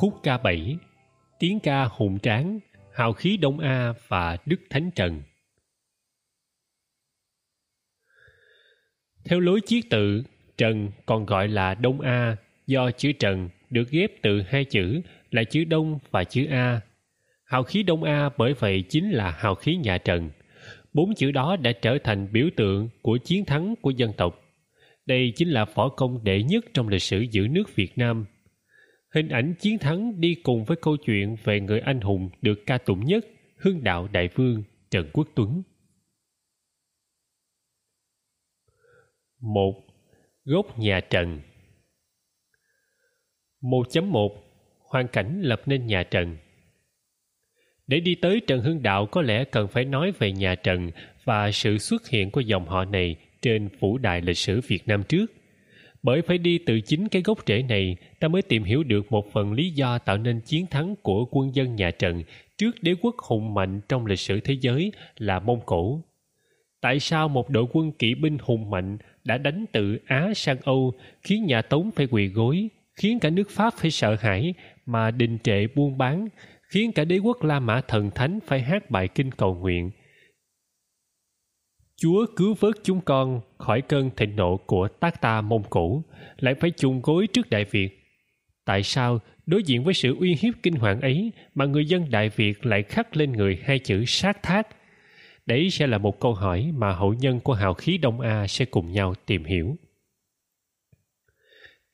khúc ca 7, tiếng ca hùng tráng, hào khí Đông A và Đức Thánh Trần. Theo lối chiết tự, Trần còn gọi là Đông A do chữ Trần được ghép từ hai chữ là chữ Đông và chữ A. Hào khí Đông A bởi vậy chính là hào khí nhà Trần. Bốn chữ đó đã trở thành biểu tượng của chiến thắng của dân tộc. Đây chính là võ công đệ nhất trong lịch sử giữ nước Việt Nam. Hình ảnh chiến thắng đi cùng với câu chuyện về người anh hùng được ca tụng nhất, Hưng Đạo Đại Vương Trần Quốc Tuấn. 1. Gốc nhà Trần. 1.1 Hoàn cảnh lập nên nhà Trần. Để đi tới Trần Hưng Đạo có lẽ cần phải nói về nhà Trần và sự xuất hiện của dòng họ này trên vũ đài lịch sử Việt Nam trước. Bởi phải đi từ chính cái gốc rễ này, ta mới tìm hiểu được một phần lý do tạo nên chiến thắng của quân dân nhà Trần trước đế quốc hùng mạnh trong lịch sử thế giới là Mông Cổ. Tại sao một đội quân kỵ binh hùng mạnh đã đánh từ Á sang Âu, khiến nhà Tống phải quỳ gối, khiến cả nước Pháp phải sợ hãi mà đình trệ buôn bán, khiến cả đế quốc La Mã thần thánh phải hát bài kinh cầu nguyện: Chúa cứu vớt chúng con khỏi cơn thịnh nộ của Tát ta Mông Cổ, lại phải chùng gối trước Đại Việt? Tại sao đối diện với sự uy hiếp kinh hoàng ấy mà người dân Đại Việt lại khắc lên người hai chữ sát thác? Đấy sẽ là một câu hỏi mà hậu nhân của hào khí Đông A sẽ cùng nhau tìm hiểu.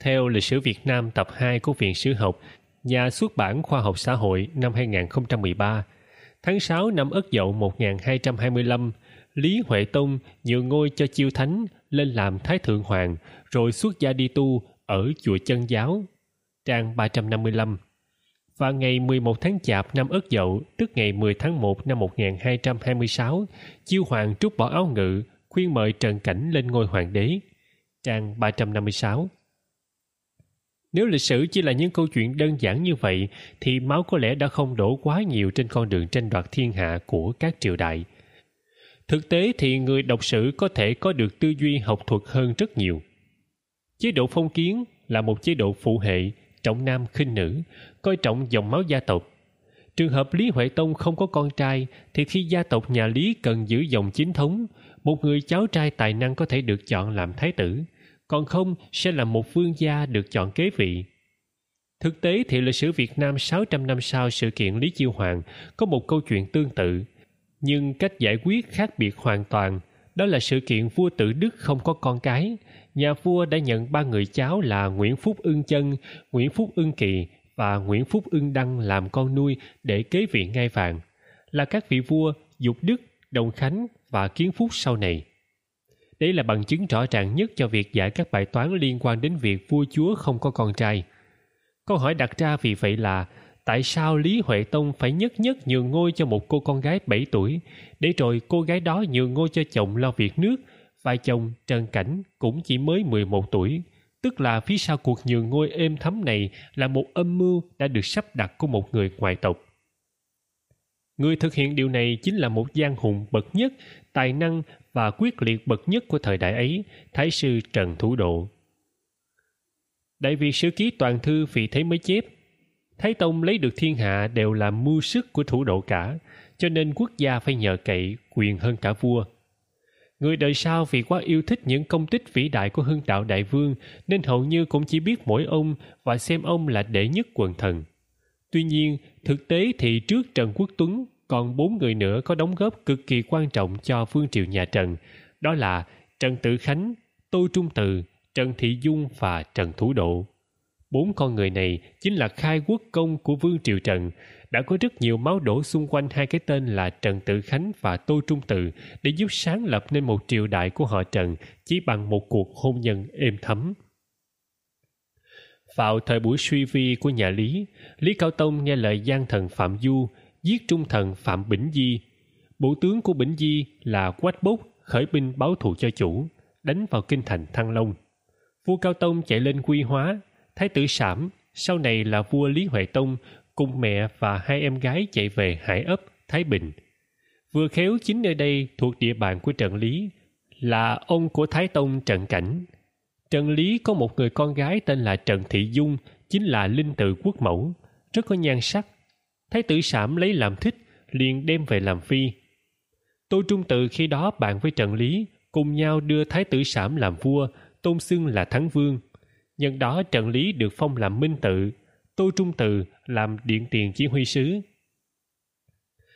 Theo Lịch sử Việt Nam tập 2 của Viện Sử học, nhà xuất bản Khoa học Xã hội năm 2013, tháng 6 năm Ất Dậu 1225, Lý Huệ Tông nhường ngôi cho Chiêu Thánh lên làm Thái Thượng Hoàng, rồi xuất gia đi tu ở chùa Chân Giáo, trang 355. Và ngày 11 tháng Chạp năm Ất Dậu, tức ngày 10 tháng 1 năm 1226, Chiêu Hoàng trút bỏ áo ngự, khuyên mời Trần Cảnh lên ngôi hoàng đế, trang 356. Nếu lịch sử chỉ là những câu chuyện đơn giản như vậy, thì máu có lẽ đã không đổ quá nhiều trên con đường tranh đoạt thiên hạ của các triều đại. Thực tế thì người đọc sử có thể có được tư duy học thuật hơn rất nhiều. Chế độ phong kiến là một chế độ phụ hệ, trọng nam khinh nữ, coi trọng dòng máu gia tộc. Trường hợp Lý Huệ Tông không có con trai thì khi gia tộc nhà Lý cần giữ dòng chính thống, một người cháu trai tài năng có thể được chọn làm thái tử, còn không sẽ là một vương gia được chọn kế vị. Thực tế thì lịch sử Việt Nam 600 năm sau sự kiện Lý Chiêu Hoàng có một câu chuyện tương tự, nhưng cách giải quyết khác biệt hoàn toàn. Đó là sự kiện vua Tự Đức không có con cái. Nhà vua đã nhận ba người cháu là Nguyễn Phúc Ưng Chân, Nguyễn Phúc Ưng Kỳ và Nguyễn Phúc Ưng Đăng làm con nuôi để kế vị ngai vàng, là các vị vua Dục Đức, Đồng Khánh và Kiến Phúc sau này. Đây là bằng chứng rõ ràng nhất cho việc giải các bài toán liên quan đến việc vua chúa không có con trai. Câu hỏi đặt ra vì vậy là tại sao Lý Huệ Tông phải nhất nhất nhường ngôi cho một cô con gái 7 tuổi, để rồi cô gái đó nhường ngôi cho chồng lo việc nước, và chồng Trần Cảnh cũng chỉ mới 11 tuổi, tức là phía sau cuộc nhường ngôi êm thấm này là một âm mưu đã được sắp đặt của một người ngoại tộc. Người thực hiện điều này chính là một gian hùng bậc nhất, tài năng và quyết liệt bậc nhất của thời đại ấy, Thái sư Trần Thủ Độ. Đại Việt sử ký toàn thư vì thế mới chép: Thái Tông lấy được thiên hạ đều là mưu sức của Thủ Độ cả, cho nên quốc gia phải nhờ cậy quyền hơn cả vua. Người đời sau vì quá yêu thích những công tích vĩ đại của Hưng Đạo Đại Vương nên hầu như cũng chỉ biết mỗi ông và xem ông là đệ nhất quần thần. Tuy nhiên, thực tế thì trước Trần Quốc Tuấn còn 4 người nữa có đóng góp cực kỳ quan trọng cho vương triều nhà Trần, đó là Trần Tự Khánh, Tô Trung Từ, Trần Thị Dung và Trần Thủ Độ. 4 con người này chính là khai quốc công của vương triều Trần. Đã có rất nhiều máu đổ xung quanh hai cái tên là Trần Tự Khánh và Tô Trung Từ để giúp sáng lập nên một triều đại của họ Trần chỉ bằng một cuộc hôn nhân êm thấm. Vào thời buổi suy vi của nhà Lý, Lý Cao Tông nghe lời gian thần Phạm Du, giết trung thần Phạm Bỉnh Di. Bộ tướng của Bỉnh Di là Quách Bốc khởi binh báo thù cho chủ, đánh vào kinh thành Thăng Long. Vua Cao Tông chạy lên Quy Hóa. Thái tử Sảm, sau này là vua Lý Huệ Tông, cùng mẹ và hai em gái chạy về Hải Ấp, Thái Bình. Vừa khéo chính nơi đây thuộc địa bàn của Trần Lý, là ông của Thái Tông Trần Cảnh. Trần Lý có một người con gái tên là Trần Thị Dung, chính là linh tự quốc mẫu. rất có nhan sắc. Thái tử Sảm lấy làm thích, liền đem về làm phi. Tô Trung Từ khi đó bạn với Trần Lý, cùng nhau đưa Thái tử Sảm làm vua, tôn xưng là Thắng Vương. Nhân đó Trần Lý được phong làm Minh Tự, Tô Trung Từ làm Điện Tiền Chỉ Huy Sứ.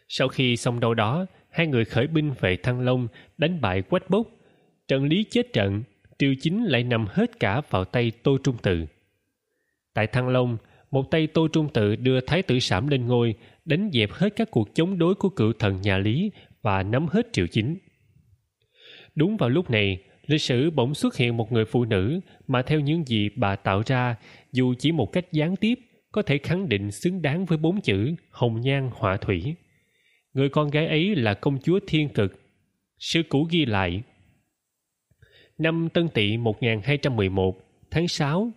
Sau khi xong đâu đó, hai người khởi binh về Thăng Long, đánh bại Quách Bốc. Trần Lý chết trận, triều chính lại nằm hết cả vào tay Tô Trung Từ. Tại Thăng Long, một tay Tô Trung Từ đưa Thái tử Sảm lên ngôi, đánh dẹp hết các cuộc chống đối của cựu thần nhà Lý và nắm hết triều chính. Đúng vào lúc này, lịch sử bỗng xuất hiện một người phụ nữ mà theo những gì bà tạo ra, dù chỉ một cách gián tiếp, có thể khẳng định xứng đáng với bốn chữ hồng nhan họa thủy. Người con gái ấy là công chúa Thiên Cực. Sử cũ ghi lại, năm Tân Tỵ 1211, tháng 6,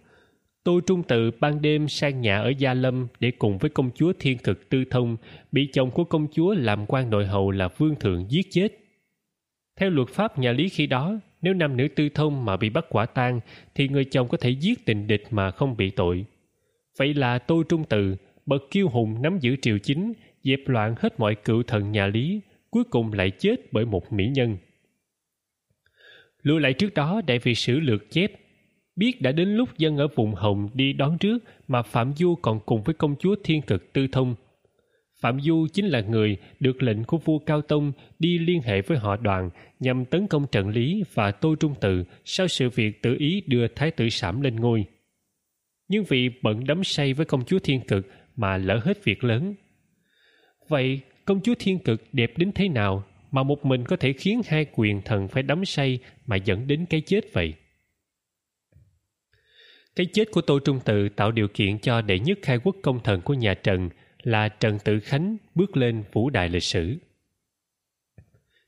Tô Trung Từ ban đêm sang nhà ở Gia Lâm để cùng với công chúa Thiên Cực tư thông, bị chồng của công chúa làm quan nội hầu là Vương Thượng giết chết. Theo luật pháp nhà Lý khi đó, nếu nam nữ tư thông mà bị bắt quả tang thì người chồng có thể giết tình địch mà không bị tội. Vậy là Tô Trung Từ, bậc kiêu hùng nắm giữ triều chính, dẹp loạn hết mọi cựu thần nhà Lý, cuối cùng lại chết bởi một mỹ nhân. Lùi lại trước đó, Đại Việt sử lược chép, biết đã đến lúc dân ở vùng Hồng đi đón trước mà Phạm Du còn cùng với công chúa Thiên Cực tư thông. Phạm Du chính là người được lệnh của vua Cao Tông đi liên hệ với họ Đoàn nhằm tấn công Trần Lý và Tô Trung Từ sau sự việc tự ý đưa Thái tử Sảm lên ngôi. Nhưng vì bận đắm say với công chúa Thiên Cực mà lỡ hết việc lớn. Vậy công chúa Thiên Cực đẹp đến thế nào mà một mình có thể khiến hai quyền thần phải đắm say mà dẫn đến cái chết vậy? Cái chết của Tô Trung Từ tạo điều kiện cho đệ nhất khai quốc công thần của nhà Trần là Trần Tự Khánh bước lên vũ đài lịch sử.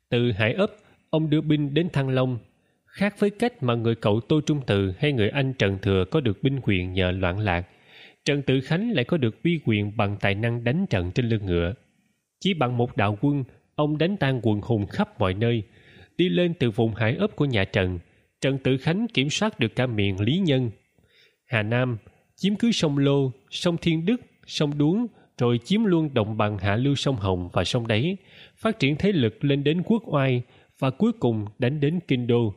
Từ Hải Ấp, ông đưa binh đến Thăng Long. Khác với cách mà người cậu Tô Trung Từ hay người anh Trần Thừa có được binh quyền nhờ loạn lạc, Trần Tự Khánh lại có được uy quyền bằng tài năng đánh trận trên lưng ngựa. Chỉ bằng một đạo quân, ông đánh tan quần hùng khắp mọi nơi. Đi lên từ vùng Hải Ấp của nhà Trần, Trần Tự Khánh kiểm soát được cả miền Lý Nhân, Hà Nam, chiếm cứ sông Lô, sông Thiên Đức, sông Đuống, rồi chiếm luôn đồng bằng hạ lưu sông Hồng và sông Đáy, phát triển thế lực lên đến Quốc Oai và cuối cùng đánh đến Kinh Đô.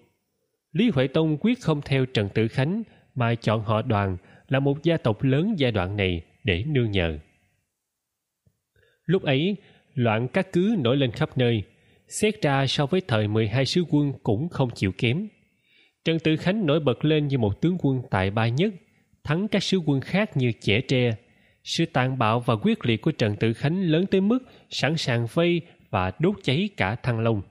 Lý Huệ Tông quyết không theo Trần Tự Khánh mà chọn họ Đoàn là một gia tộc lớn giai đoạn này để nương nhờ. Lúc ấy, loạn các cứ nổi lên khắp nơi, xét ra so với thời 12 sứ quân cũng không chịu kém. Trần Tự Khánh nổi bật lên như một tướng quân tài ba nhất, thắng các sứ quân khác như chẻ tre. Sự tàn bạo và quyết liệt của Trần Tự Khánh lớn tới mức sẵn sàng vây và đốt cháy cả Thăng Long.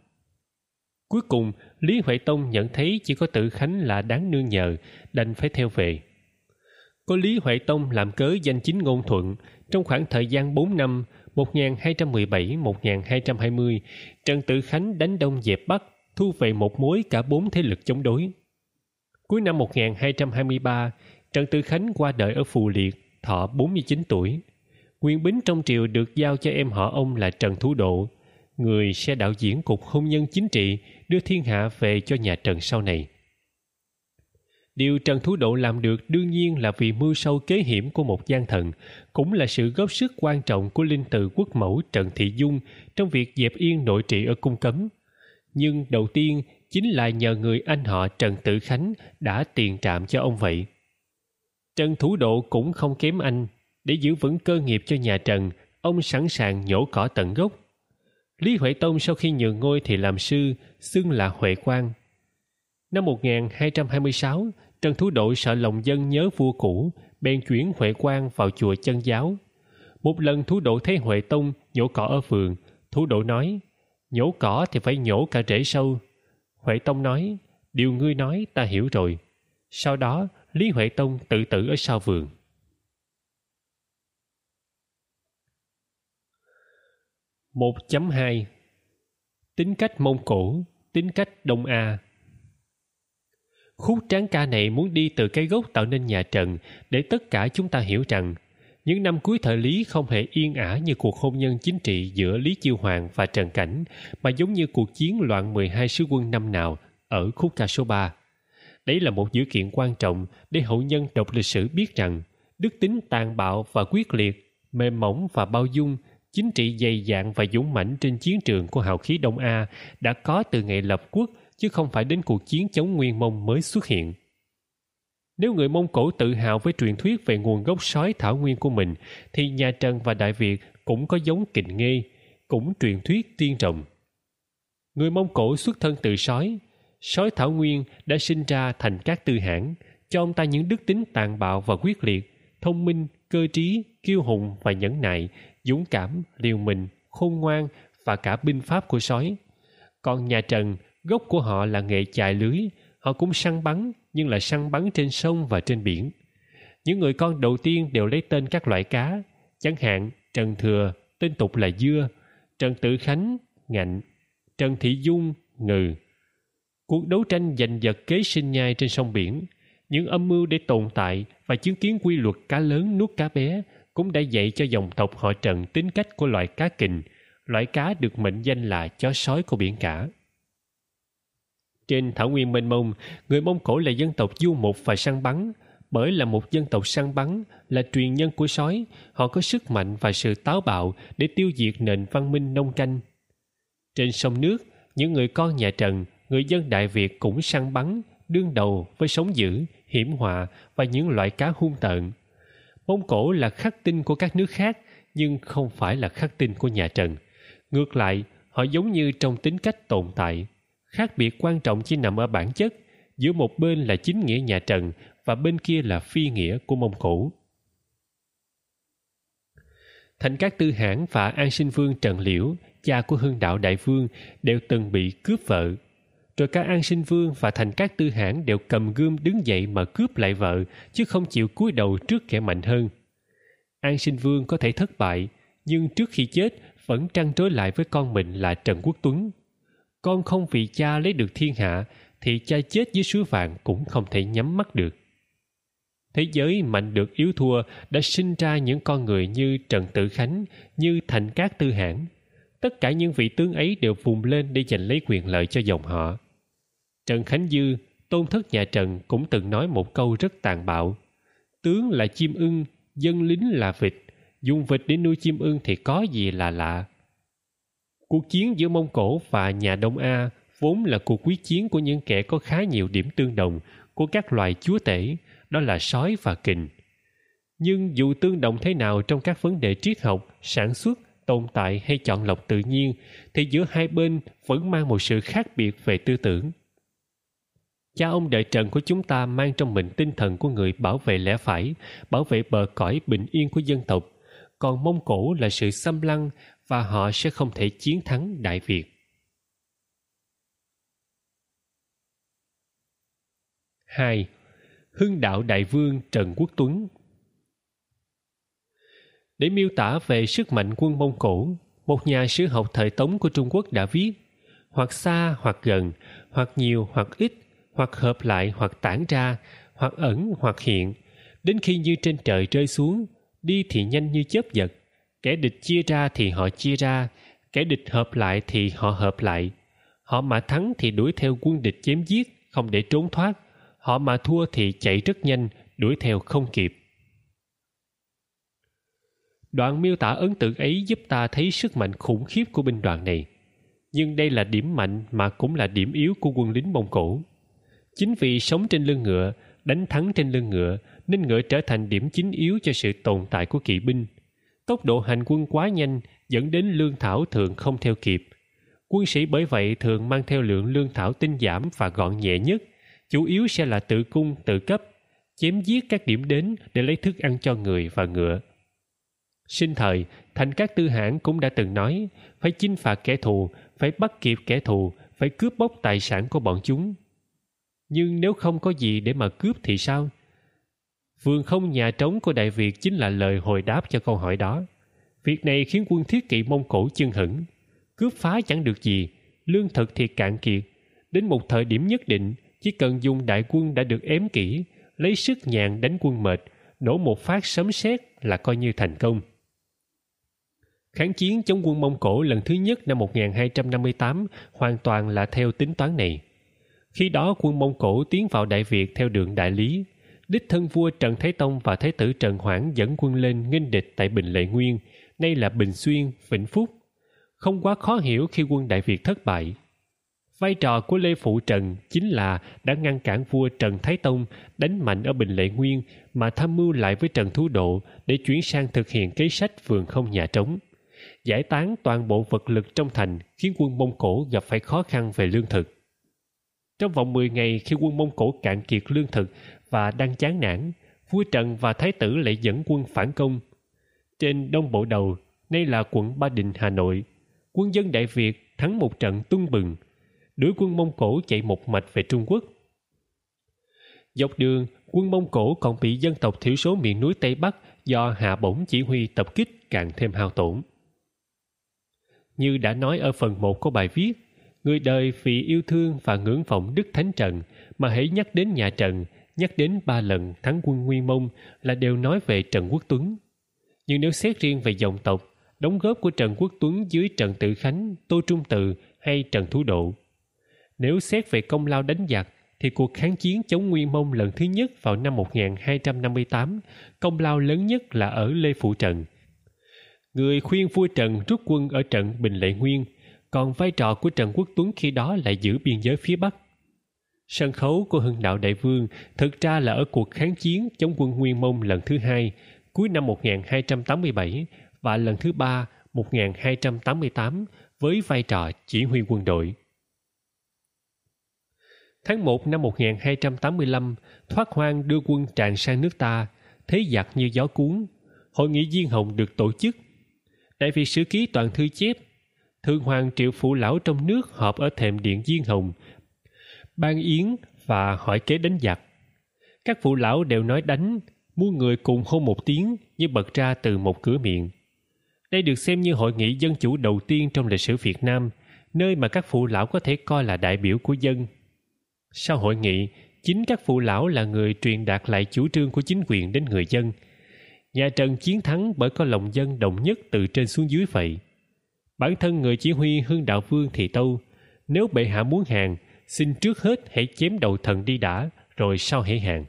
Cuối cùng, Lý Huệ Tông nhận thấy chỉ có Tự Khánh là đáng nương nhờ, đành phải theo về. Có Lý Huệ Tông làm cớ danh chính ngôn thuận, trong khoảng thời gian 4 năm 1217-1220, Trần Tự Khánh đánh đông dẹp bắc, thu về một mối cả bốn thế lực chống đối. Cuối năm 1223, Trần Tự Khánh qua đời ở Phù Liệt, thọ 49 tuổi. Quyền bính trong triều được giao cho em họ ông là Trần Thủ Độ, người sẽ đạo diễn cuộc hôn nhân chính trị, đưa thiên hạ về cho nhà Trần sau này. Điều Trần Thủ Độ làm được đương nhiên là vì mưu sâu kế hiểm của một gian thần, cũng là sự góp sức quan trọng của linh từ quốc mẫu Trần Thị Dung trong việc dẹp yên nội trị ở cung cấm. Nhưng đầu tiên chính là nhờ người anh họ Trần Tự Khánh đã tiền trạm cho ông vậy. Trần Thủ Độ cũng không kém anh. Để giữ vững cơ nghiệp cho nhà Trần, ông sẵn sàng nhổ cỏ tận gốc. Lý Huệ Tông sau khi nhường ngôi thì làm sư, xưng là Huệ Quang. Năm 1226, Trần Thủ Độ sợ lòng dân nhớ vua cũ, bèn chuyển Huệ Quang vào chùa Chân Giáo. Một lần Thủ Độ thấy Huệ Tông nhổ cỏ ở vườn, Thủ Độ nói, nhổ cỏ thì phải nhổ cả rễ sâu. Huệ Tông nói, điều ngươi nói ta hiểu rồi. Sau đó, Lý Huệ Tông tự tử ở sau vườn. (1.2) Tính cách Mông Cổ, tính cách Đông A. Khúc tráng ca này muốn đi từ cái gốc tạo nên nhà Trần để tất cả chúng ta hiểu rằng những năm cuối thời Lý không hề yên ả như cuộc hôn nhân chính trị giữa Lý Chiêu Hoàng và Trần Cảnh, mà giống như cuộc chiến loạn 12 sứ quân năm nào ở khúc ca số 3. Đấy là một dữ kiện quan trọng để hậu nhân đọc lịch sử biết rằng đức tính tàn bạo và quyết liệt mềm mỏng và bao dung, chính trị dày dạn và dũng mãnh trên chiến trường của hào khí Đông A đã có từ ngày lập quốc, chứ không phải đến cuộc chiến chống Nguyên Mông mới xuất hiện. Nếu người Mông Cổ tự hào với truyền thuyết về nguồn gốc sói thảo nguyên của mình, thì nhà Trần và Đại Việt cũng có giống Kình Ngê, cũng truyền thuyết tiên rồng. Người Mông Cổ xuất thân từ sói, sói thảo nguyên đã sinh ra thành các tư hãn, cho ông ta những đức tính tàn bạo và quyết liệt, thông minh, cơ trí, kiêu hùng và nhẫn nại, dũng cảm, liều mình, khôn ngoan và cả binh pháp của sói. Còn nhà Trần, gốc của họ là nghệ chài lưới, họ cũng săn bắn, nhưng là săn bắn trên sông và trên biển. Những người con đầu tiên đều lấy tên các loại cá, chẳng hạn Trần Thừa, tên tục là dưa, Trần Tự Khánh, ngạnh, Trần Thị Dung, ngừ. Cuộc đấu tranh giành giật kế sinh nhai trên sông biển, những âm mưu để tồn tại và chứng kiến quy luật cá lớn nuốt cá bé cũng đã dạy cho dòng tộc họ Trần tính cách của loại cá kình, loại cá được mệnh danh là chó sói của biển cả. Trên thảo nguyên mênh mông, người Mông Cổ là dân tộc du mục và săn bắn. Bởi là một dân tộc săn bắn, là truyền nhân của sói, họ có sức mạnh và sự táo bạo để tiêu diệt nền văn minh nông canh. Trên sông nước, những người con nhà Trần, người dân Đại Việt cũng săn bắn, đương đầu với sóng dữ, hiểm họa và những loại cá hung tợn. Mông Cổ là khắc tinh của các nước khác, nhưng không phải là khắc tinh của nhà Trần. Ngược lại, họ giống như trong tính cách tồn tại. Khác biệt quan trọng chỉ nằm ở bản chất, giữa một bên là chính nghĩa nhà Trần và bên kia là phi nghĩa của Mông Cổ. Thành các tư hãn và An Sinh Vương Trần Liễu, cha của Hưng Đạo Đại Vương, đều từng bị cướp vợ. Rồi cả An Sinh Vương và Thành các tư hãn đều cầm gươm đứng dậy mà cướp lại vợ, chứ không chịu cúi đầu trước kẻ mạnh hơn. An Sinh Vương có thể thất bại, nhưng trước khi chết vẫn trăn trối lại với con mình là Trần Quốc Tuấn. Con không vì cha lấy được thiên hạ, thì cha chết dưới suối vàng cũng không thể nhắm mắt được. Thế giới mạnh được yếu thua đã sinh ra những con người như Trần Tự Khánh, như Thành các tư hãn. Tất cả những vị tướng ấy đều vùng lên để giành lấy quyền lợi cho dòng họ. Trần Khánh Dư, tôn thất nhà Trần, cũng từng nói một câu rất tàn bạo: tướng là chim ưng, dân lính là vịt, dùng vịt để nuôi chim ưng thì có gì là lạ. Cuộc chiến giữa Mông Cổ và nhà Đông A vốn là cuộc quyết chiến của những kẻ có khá nhiều điểm tương đồng của các loài chúa tể, đó là sói và kình. Nhưng dù tương đồng thế nào trong các vấn đề triết học, sản xuất, tồn tại hay chọn lọc tự nhiên, thì giữa hai bên vẫn mang một sự khác biệt về tư tưởng. Cha ông đời Trần của chúng ta mang trong mình tinh thần của người bảo vệ lẽ phải, bảo vệ bờ cõi bình yên của dân tộc, còn Mông Cổ là sự xâm lăng, và họ sẽ không thể chiến thắng Đại Việt. Hai, Hưng Đạo Đại Vương Trần Quốc Tuấn. Để miêu tả về sức mạnh quân Mông Cổ, một nhà sử học thời Tống của Trung Quốc đã viết: hoặc xa hoặc gần, hoặc nhiều hoặc ít, hoặc hợp lại hoặc tản ra, hoặc ẩn hoặc hiện, đến khi như trên trời rơi xuống, đi thì nhanh như chớp giật, kẻ địch chia ra thì họ chia ra, kẻ địch hợp lại thì họ hợp lại. Họ mà thắng thì đuổi theo quân địch chém giết, không để trốn thoát. Họ mà thua thì chạy rất nhanh, đuổi theo không kịp. Đoạn miêu tả ấn tượng ấy giúp ta thấy sức mạnh khủng khiếp của binh đoàn này. Nhưng đây là điểm mạnh mà cũng là điểm yếu của quân lính Mông Cổ. Chính vì sống trên lưng ngựa, đánh thắng trên lưng ngựa, nên ngựa trở thành điểm chính yếu cho sự tồn tại của kỵ binh. Tốc độ hành quân quá nhanh dẫn đến lương thảo thường không theo kịp. Quân sĩ bởi vậy thường mang theo lượng lương thảo tinh giảm và gọn nhẹ nhất, chủ yếu sẽ là tự cung, tự cấp, chém giết các điểm đến để lấy thức ăn cho người và ngựa. Sinh thời, Thành các tư hãn cũng đã từng nói, phải chinh phạt kẻ thù, phải bắt kịp kẻ thù, phải cướp bóc tài sản của bọn chúng. Nhưng nếu không có gì để mà cướp thì sao? Vườn không nhà trống của Đại Việt chính là lời hồi đáp cho câu hỏi đó. Việc này khiến quân thiết kỵ Mông Cổ chưng hửng. Cướp phá chẳng được gì, lương thực thì cạn kiệt. Đến một thời điểm nhất định, chỉ cần dùng đại quân đã được ém kỹ, lấy sức nhàn đánh quân mệt, nổ một phát sấm sét là coi như thành công. Kháng chiến chống quân Mông Cổ lần thứ nhất năm 1258 hoàn toàn là theo tính toán này. Khi đó quân Mông Cổ tiến vào Đại Việt theo đường Đại Lý. đích thân vua Trần Thái Tông và Thái tử Trần Hoảng dẫn quân lên nghênh địch tại Bình Lệ Nguyên, nay là Bình Xuyên, Vĩnh Phúc. Không quá khó hiểu khi quân Đại Việt thất bại. Vai trò của Lê Phụ Trần chính là đã ngăn cản vua Trần Thái Tông đánh mạnh ở Bình Lệ Nguyên mà tham mưu lại với Trần Thủ Độ để chuyển sang thực hiện kế sách vườn không nhà trống. Giải tán toàn bộ vật lực trong thành khiến quân Mông Cổ gặp phải khó khăn về lương thực. Trong vòng 10 ngày khi quân Mông Cổ cạn kiệt lương thực và đang chán nản, vua Trần và Thái tử lại dẫn quân phản công. Trên Đông Bộ Đầu, nay là quận Ba Đình, Hà Nội, quân dân Đại Việt thắng một trận tưng bừng, đuổi quân Mông Cổ chạy một mạch về Trung Quốc. Dọc đường, quân Mông Cổ còn bị dân tộc thiểu số miền núi Tây Bắc do Hạ Bổng chỉ huy tập kích càng thêm hao tổn. Như đã nói ở phần 1 của bài viết, người đời vì yêu thương và ngưỡng vọng Đức Thánh Trần mà hãy nhắc đến nhà Trần, nhắc đến 3 lần thắng quân Nguyên Mông là đều nói về Trần Quốc Tuấn. Nhưng nếu xét riêng về dòng tộc, đóng góp của Trần Quốc Tuấn dưới Trần Tự Khánh, Tô Trung Từ hay Trần Thủ Độ. Nếu xét về công lao đánh giặc, thì cuộc kháng chiến chống Nguyên Mông lần thứ nhất vào năm 1258, công lao lớn nhất là ở Lê Phụ Trần. Người khuyên vua Trần rút quân ở trận Bình Lệ Nguyên, còn vai trò của Trần Quốc Tuấn khi đó lại giữ biên giới phía Bắc. Sân khấu của Hưng Đạo Đại Vương thực ra là ở cuộc kháng chiến chống quân Nguyên Mông lần thứ hai, cuối năm 1287 và lần thứ ba 1288 với vai trò chỉ huy quân đội. Tháng 1 năm 1285, Thoát Hoang đưa quân tràn sang nước ta, thế giặc như gió cuốn. Hội nghị Diên Hồng được tổ chức. Đại Việt sử ký toàn thư chép, Thượng Hoàng triệu phụ lão trong nước họp ở thềm điện Diên Hồng, ban yến và hỏi kế đánh giặc. Các phụ lão đều nói đánh, muôn người cùng hô một tiếng như bật ra từ một cửa miệng. Đây được xem như hội nghị dân chủ đầu tiên trong lịch sử Việt Nam, nơi mà các phụ lão có thể coi là đại biểu của dân. Sau hội nghị, chính các phụ lão là người truyền đạt lại chủ trương của chính quyền đến người dân. Nhà Trần chiến thắng bởi có lòng dân đồng nhất từ trên xuống dưới vậy. Bản thân người chỉ huy Hưng Đạo Vương thì tâu, nếu bệ hạ muốn hàng, xin trước hết hãy chém đầu thần đi đã, rồi sau hãy hàng.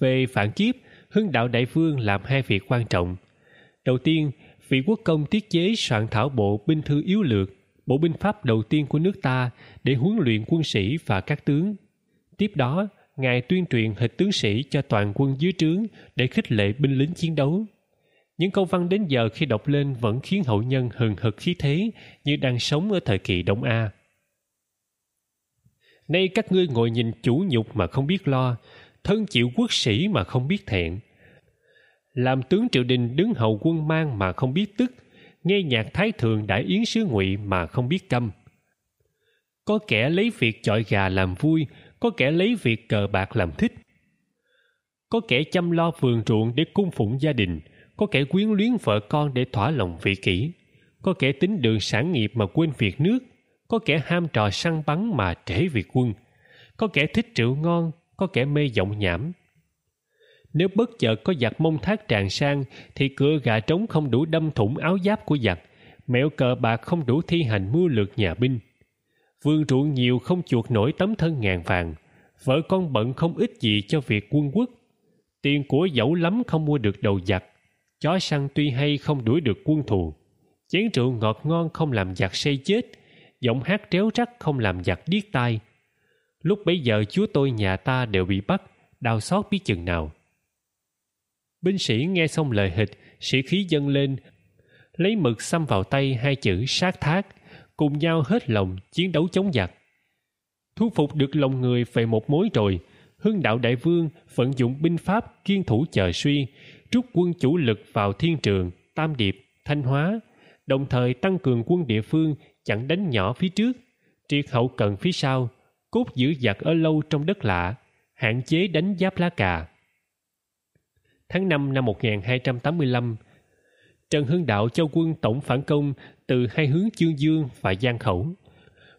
Về phản kiếp, Hưng Đạo Đại Vương làm hai việc quan trọng. Đầu tiên, vị quốc công tiết chế soạn thảo bộ binh thư yếu lược, bộ binh pháp đầu tiên của nước ta để huấn luyện quân sĩ và các tướng. Tiếp đó, ngài tuyên truyền hịch tướng sĩ cho toàn quân dưới trướng để khích lệ binh lính chiến đấu. Những câu văn đến giờ khi đọc lên vẫn khiến hậu nhân hừng hực khí thế như đang sống ở thời kỳ Đông A. Nay các ngươi ngồi nhìn chủ nhục mà không biết lo, thân chịu quốc sĩ mà không biết thẹn, làm tướng triều đình đứng hầu quân mang mà không biết tức, nghe nhạc thái thường đại yến sứ ngụy mà không biết câm. Có kẻ lấy việc chọi gà làm vui, có kẻ lấy việc cờ bạc làm thích. Có kẻ chăm lo vườn ruộng để cung phụng gia đình, có kẻ quyến luyến vợ con để thỏa lòng vị kỷ, có kẻ tính đường sản nghiệp mà quên việc nước, có kẻ ham trò săn bắn mà trễ việc quân, có kẻ thích rượu ngon, có kẻ mê giọng nhảm. Nếu bất chợt có giặc Mông Thác tràn sang thì cựa gà trống không đủ đâm thủng áo giáp của giặc, mẹo cờ bạc không đủ thi hành mưu lược nhà binh. Vườn ruộng nhiều không chuộc nổi tấm thân ngàn vàng, vợ con bận không ích gì cho việc quân quốc, tiền của dẫu lắm không mua được đầu giặc, chó săn tuy hay không đuổi được quân thù, chén rượu ngọt ngon không làm giặc say chết, giọng hát réo rắt không làm giặc điếc tai. Lúc bấy giờ chúa tôi nhà ta đều bị bắt, đau xót biết chừng nào. Binh sĩ nghe xong lời hịch, sĩ khí dâng lên, lấy mực xăm vào tay hai chữ sát thác, cùng nhau hết lòng chiến đấu chống giặc. Thu phục được lòng người về một mối rồi, Hưng Đạo Đại Vương vận dụng binh pháp kiên thủ chờ suy, rút quân chủ lực vào Thiên Trường, Tam Điệp, Thanh Hóa, đồng thời tăng cường quân địa phương chặn đánh nhỏ phía trước, triệt hậu cần phía sau, cốt giữ giặc ở lâu trong đất lạ, hạn chế đánh giáp lá cà. Tháng 5 năm 1285, Trần Hưng Đạo cho quân tổng phản công từ hai hướng Chương Dương và Giang Khẩu.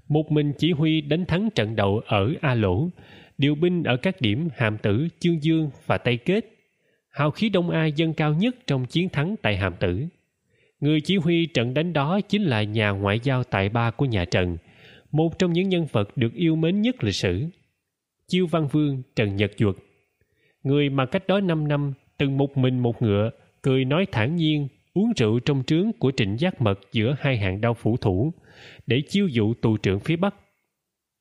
Một mình chỉ huy đánh thắng trận đầu ở A Lỗ, điều binh ở các điểm Hàm Tử, Chương Dương và Tây Kết. Hào khí Đông A dâng cao nhất trong chiến thắng tại Hàm Tử. Người chỉ huy trận đánh đó chính là nhà ngoại giao tài ba của nhà Trần, một trong những nhân vật được yêu mến nhất lịch sử. Chiêu Văn Vương Trần Nhật Duật, người mà cách đó 5 năm từng một mình một ngựa, cười nói thản nhiên, uống rượu trong trướng của Trịnh Giác Mật giữa hai hàng đao phủ thủ để chiêu dụ tù trưởng phía Bắc.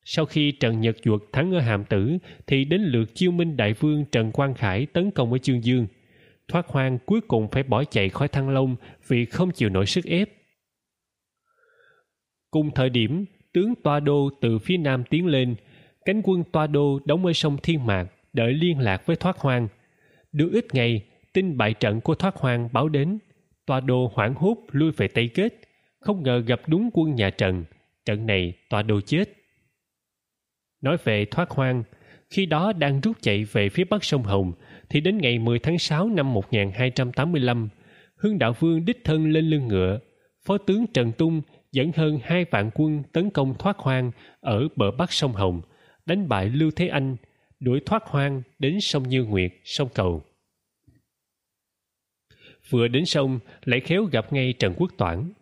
Sau khi Trần Nhật Duật thắng ở Hàm Tử thì đến lượt Chiêu Minh Đại Vương Trần Quang Khải tấn công ở Chương Dương. Thoát Hoang cuối cùng phải bỏ chạy khỏi Thăng Long vì không chịu nổi sức ép. Cùng thời điểm, tướng Toa Đô từ phía nam tiến lên, cánh quân Toa Đô đóng ở sông Thiên Mạc đợi liên lạc với Thoát Hoang. Được ít ngày, tin bại trận của Thoát Hoang báo đến. Toa Đô hoảng hốt lui về Tây Kết, không ngờ gặp đúng quân nhà Trần. Trận này Toa Đô chết. Nói về Thoát Hoang, khi đó đang rút chạy về phía bắc sông Hồng, thì đến ngày 10 tháng 6 năm 1285, Hưng Đạo Vương đích thân lên lưng ngựa, phó tướng Trần Tung dẫn hơn 2 vạn quân tấn công Thoát Hoang ở bờ bắc sông Hồng, đánh bại Lưu Thế Anh, đuổi Thoát Hoang đến sông Như Nguyệt, sông Cầu. Vừa đến sông, lại khéo gặp ngay Trần Quốc Toản.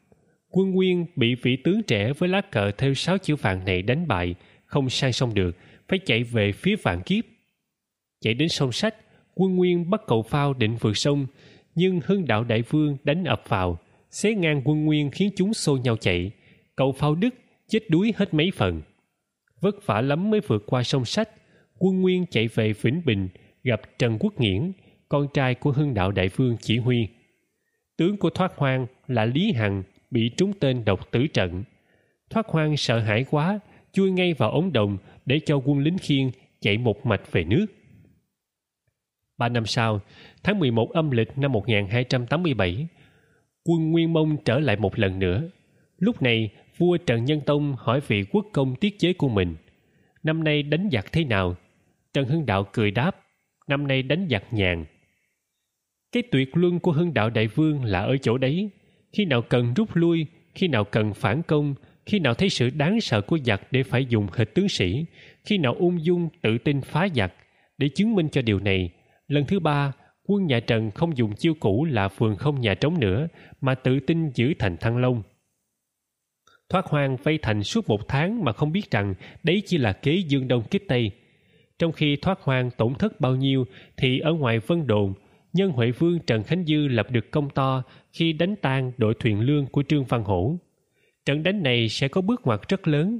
Quân Nguyên bị vị tướng trẻ với lá cờ theo 6 chữ vàng này đánh bại, không sang sông được, phải chạy về phía Vạn Kiếp. Chạy đến sông Sách, quân Nguyên bắt cầu phao định vượt sông, nhưng Hưng Đạo Đại Vương đánh ập vào, xé ngang quân Nguyên khiến chúng xô nhau chạy. Cầu phao đứt, chết đuối hết mấy phần. Vất vả lắm mới vượt qua sông Sách, quân Nguyên chạy về Vĩnh Bình, gặp Trần Quốc Nghiễn, con trai của Hưng Đạo Đại Vương chỉ huy. Tướng của Thoát Hoang là Lý Hằng bị trúng tên độc tử trận. Thoát Hoang sợ hãi quá, chui ngay vào ống đồng để cho quân lính khiêng chạy một mạch về nước. 3 năm sau, tháng 11 âm lịch năm 1287, quân Nguyên Mông trở lại một lần nữa. Lúc này, vua Trần Nhân Tông hỏi vị quốc công tiết chế của mình: năm nay đánh giặc thế nào? Trần Hưng Đạo cười đáp: năm nay đánh giặc nhàn. Cái tuyệt luân của Hưng Đạo Đại Vương là ở chỗ đấy. Khi nào cần rút lui, khi nào cần phản công, khi nào thấy sự đáng sợ của giặc để phải dùng hệt tướng sĩ, khi nào ung dung tự tin phá giặc. Để chứng minh cho điều này, lần thứ 3, quân nhà Trần không dùng chiêu cũ là vườn không nhà trống nữa, mà tự tin giữ thành Thăng Long. Thoát Hoang vây thành suốt 1 tháng mà không biết rằng đấy chỉ là kế dương đông kích tây. Trong khi Thoát Hoang tổn thất bao nhiêu thì ở ngoài Vân Đồn, Nhân Huệ Vương Trần Khánh Dư lập được công to khi đánh tan đội thuyền lương của Trương Văn Hổ. Trận đánh này sẽ có bước ngoặt rất lớn,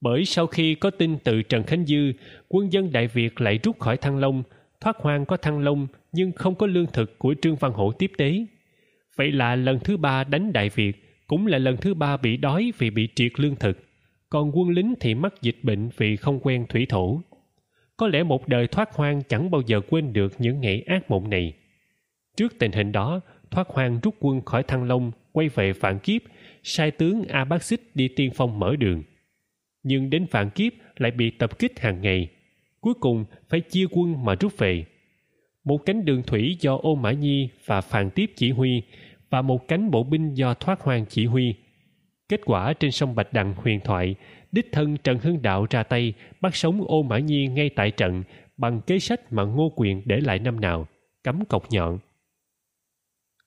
bởi sau khi có tin từ Trần Khánh Dư, quân dân Đại Việt lại rút khỏi Thăng Long. Thoát Hoang có Thăng Long nhưng không có lương thực của Trương Văn Hổ tiếp tế. Vậy là lần thứ 3 đánh Đại Việt, cũng là lần thứ 3 bị đói vì bị triệt lương thực, còn quân lính thì mắc dịch bệnh vì không quen thủy thổ. Có lẽ một đời Thoát Hoang chẳng bao giờ quên được những ngày ác mộng này. Trước tình hình đó, Thoát Hoang rút quân khỏi Thăng Long, quay về Vạn Kiếp, sai tướng A Bác Xích đi tiên phong mở đường. Nhưng đến Vạn Kiếp lại bị tập kích hàng ngày. Cuối cùng phải chia quân mà rút về. Một cánh đường thủy do Ô Mã Nhi và Phàn Tiếp chỉ huy, và một cánh bộ binh do Thoát Hoang chỉ huy. Kết quả trên sông Bạch Đằng huyền thoại, đích thân Trần Hưng Đạo ra tay bắt sống Ô Mã Nhi ngay tại trận bằng kế sách mà Ngô Quyền để lại năm nào, cắm cọc nhọn.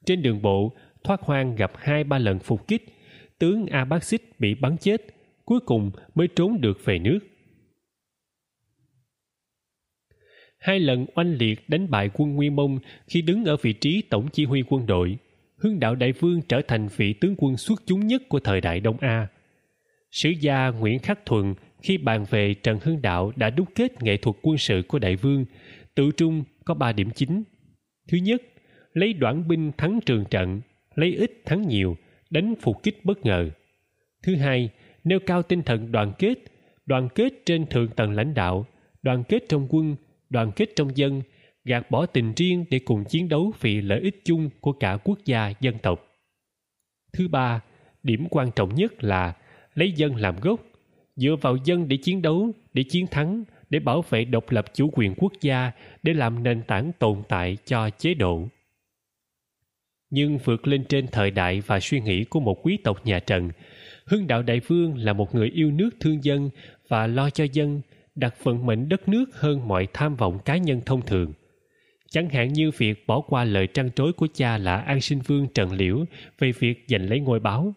Trên đường bộ, Thoát Hoang gặp 2-3 lần phục kích, tướng A Bác Xích bị bắn chết, cuối cùng mới trốn được về nước. 2 lần oanh liệt đánh bại quân Nguyên Mông khi đứng ở vị trí tổng chỉ huy quân đội, Hưng Đạo Đại Vương trở thành vị tướng quân xuất chúng nhất của thời đại Đông A. Sử gia Nguyễn Khắc Thuận khi bàn về Trần Hưng Đạo đã đúc kết nghệ thuật quân sự của Đại Vương, tự trung có 3 điểm chính. Thứ nhất, lấy đoản binh thắng trường trận, lấy ít thắng nhiều, đánh phục kích bất ngờ. Thứ hai, nêu cao tinh thần đoàn kết trên thượng tầng lãnh đạo, đoàn kết trong quân, đoàn kết trong dân, gạt bỏ tình riêng để cùng chiến đấu vì lợi ích chung của cả quốc gia dân tộc. Thứ ba, điểm quan trọng nhất là lấy dân làm gốc, dựa vào dân để chiến đấu, để chiến thắng, để bảo vệ độc lập chủ quyền quốc gia, để làm nền tảng tồn tại cho chế độ. Nhưng vượt lên trên thời đại và suy nghĩ của một quý tộc nhà Trần, Hưng Đạo Đại Vương là một người yêu nước thương dân và lo cho dân, đặt vận mệnh đất nước hơn mọi tham vọng cá nhân thông thường. Chẳng hạn như việc bỏ qua lời trăn trối của cha là An Sinh Vương Trần Liễu về việc giành lấy ngôi báo.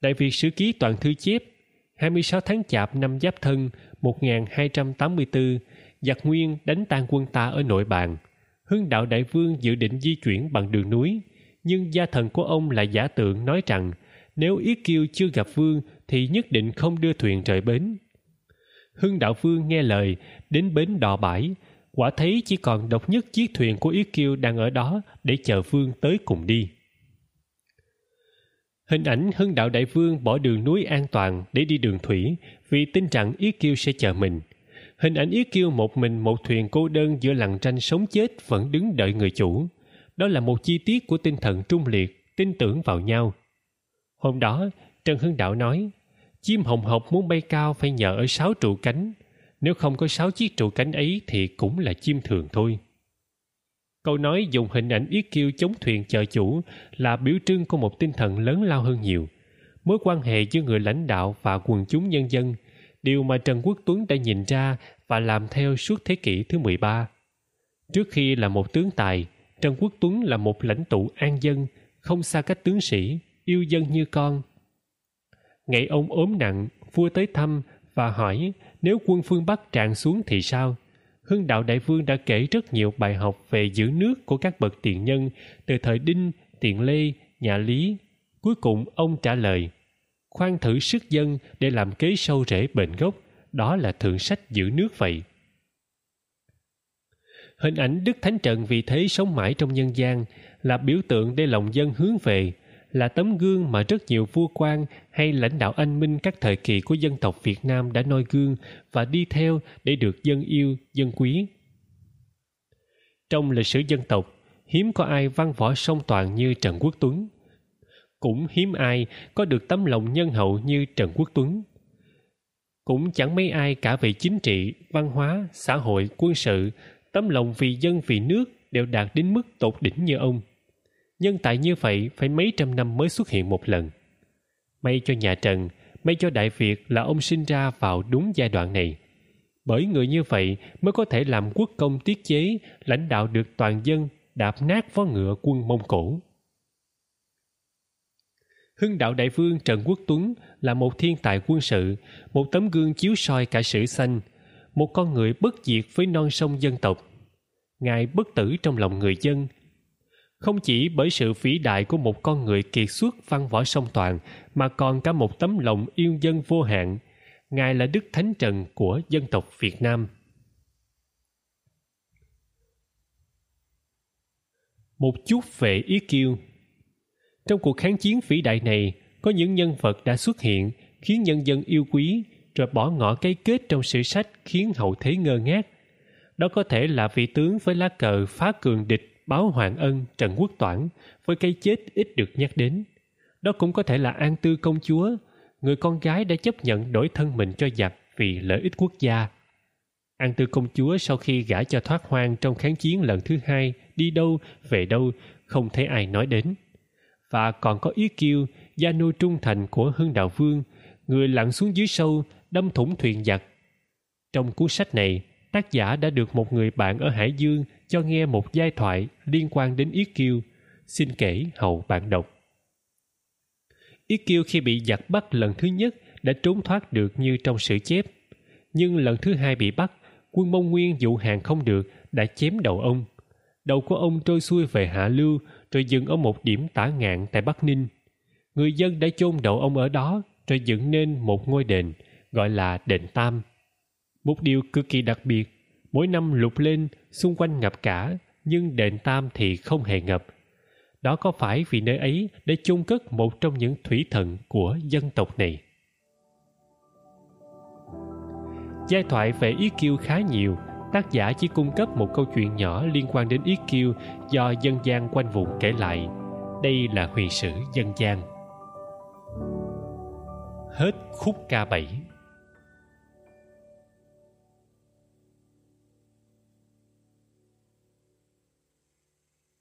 Đại Việt Sử Ký Toàn Thư chép: 26 tháng Chạp năm Giáp Thân 1284, giặc Nguyên đánh tan quân ta ở Nội Bàn. Hưng Đạo Đại Vương dự định di chuyển bằng đường núi, nhưng gia thần của ông lại giả tượng nói rằng nếu Yết Kiêu chưa gặp Vương thì nhất định không đưa thuyền rời bến. Hưng Đạo Vương nghe lời, đến bến Đò Bãi, quả thấy chỉ còn độc nhất chiếc thuyền của Yết Kiêu đang ở đó để chờ Vương tới cùng đi. Hình ảnh Hưng Đạo Đại Vương bỏ đường núi an toàn để đi đường thủy vì tin rằng Yết Kiêu sẽ chờ mình. Hình ảnh Yết Kiêu một mình một thuyền cô đơn giữa lằn tranh sống chết vẫn đứng đợi người chủ. Đó là một chi tiết của tinh thần trung liệt, tin tưởng vào nhau. Hôm đó, Trần Hưng Đạo nói, chim hồng hộc muốn bay cao phải nhờ ở 6 trụ cánh. Nếu không có 6 chiếc trụ cánh ấy thì cũng là chim thường thôi. Câu nói dùng hình ảnh Yết Kiêu chống thuyền chờ chủ là biểu trưng của một tinh thần lớn lao hơn nhiều. Mối quan hệ giữa người lãnh đạo và quần chúng nhân dân, điều mà Trần Quốc Tuấn đã nhìn ra và làm theo suốt thế kỷ thứ 13. Trước khi là một tướng tài, Trần Quốc Tuấn là một lãnh tụ an dân, không xa cách tướng sĩ, yêu dân như con. Ngày ông ốm nặng, vua tới thăm và hỏi nếu quân phương Bắc tràn xuống thì sao? Hưng Đạo Đại Vương đã kể rất nhiều bài học về giữ nước của các bậc tiền nhân từ thời Đinh, Tiền Lê, nhà Lý. Cuối cùng ông trả lời, khoan thử sức dân để làm kế sâu rễ bền gốc, đó là thượng sách giữ nước vậy. Hình ảnh Đức Thánh Trần vì thế sống mãi trong nhân gian, là biểu tượng để lòng dân hướng về, là tấm gương mà rất nhiều vua quan hay lãnh đạo anh minh các thời kỳ của dân tộc Việt Nam đã noi gương và đi theo để được dân yêu, dân quý. Trong lịch sử dân tộc, hiếm có ai văn võ song toàn như Trần Quốc Tuấn. Cũng hiếm ai có được tấm lòng nhân hậu như Trần Quốc Tuấn. Cũng chẳng mấy ai cả về chính trị, văn hóa, xã hội, quân sự, tấm lòng vì dân vì nước đều đạt đến mức tột đỉnh như ông. Nhân tài như vậy phải mấy trăm năm mới xuất hiện một lần. May cho nhà Trần, may cho Đại Việt là ông sinh ra vào đúng giai đoạn này. Bởi người như vậy mới có thể làm quốc công tiết chế, lãnh đạo được toàn dân, đạp nát vó ngựa quân Mông Cổ. Hưng Đạo Đại Vương Trần Quốc Tuấn là một thiên tài quân sự, một tấm gương chiếu soi cả sử xanh, một con người bất diệt với non sông dân tộc. Ngài bất tử trong lòng người dân, không chỉ bởi sự vĩ đại của một con người kiệt xuất văn võ song toàn mà còn cả một tấm lòng yêu dân vô hạn. Ngài là Đức Thánh Trần của dân tộc Việt Nam. Một chút về Yết Kiêu. Trong cuộc kháng chiến vĩ đại này, có những nhân vật đã xuất hiện khiến nhân dân yêu quý, rồi bỏ ngỏ cái kết trong sử sách khiến hậu thế ngơ ngác. Đó có thể là vị tướng với lá cờ phá cường địch báo hoàng ân Trần Quốc Toản với cái chết ít được nhắc đến. Đó cũng có thể là An Tư công chúa, người con gái đã chấp nhận đổi thân mình cho giặc vì lợi ích quốc gia. An Tư công chúa sau khi gả cho Thoát Hoang trong kháng chiến lần thứ hai, đi đâu, về đâu, không thấy ai nói đến. Và còn có Yết Kiêu, gia nô trung thành của Hưng Đạo Vương, người lặn xuống dưới sâu, đâm thủng thuyền giặc. Trong cuốn sách này, tác giả đã được một người bạn ở Hải Dương cho nghe một giai thoại liên quan đến Yết Kiêu. Xin kể hậu bạn đọc. Yết Kiêu khi bị giặc bắt lần thứ nhất đã trốn thoát được như trong sử chép. Nhưng lần thứ hai bị bắt, quân Mông Nguyên dụ hàng không được đã chém đầu ông. Đầu của ông trôi xuôi về hạ lưu rồi dừng ở một điểm tả ngạn tại Bắc Ninh. Người dân đã chôn đầu ông ở đó rồi dựng nên một ngôi đền gọi là Đền Tam. Một điều cực kỳ đặc biệt, mỗi năm lụt lên, xung quanh ngập cả, nhưng Đền Tam thì không hề ngập. Đó có phải vì nơi ấy để chôn cất một trong những thủy thần của dân tộc này? Giai thoại về Yết Kiêu khá nhiều, tác giả chỉ cung cấp một câu chuyện nhỏ liên quan đến Yết Kiêu do dân gian quanh vùng kể lại. Đây là huyền sử dân gian. Hết khúc ca 7.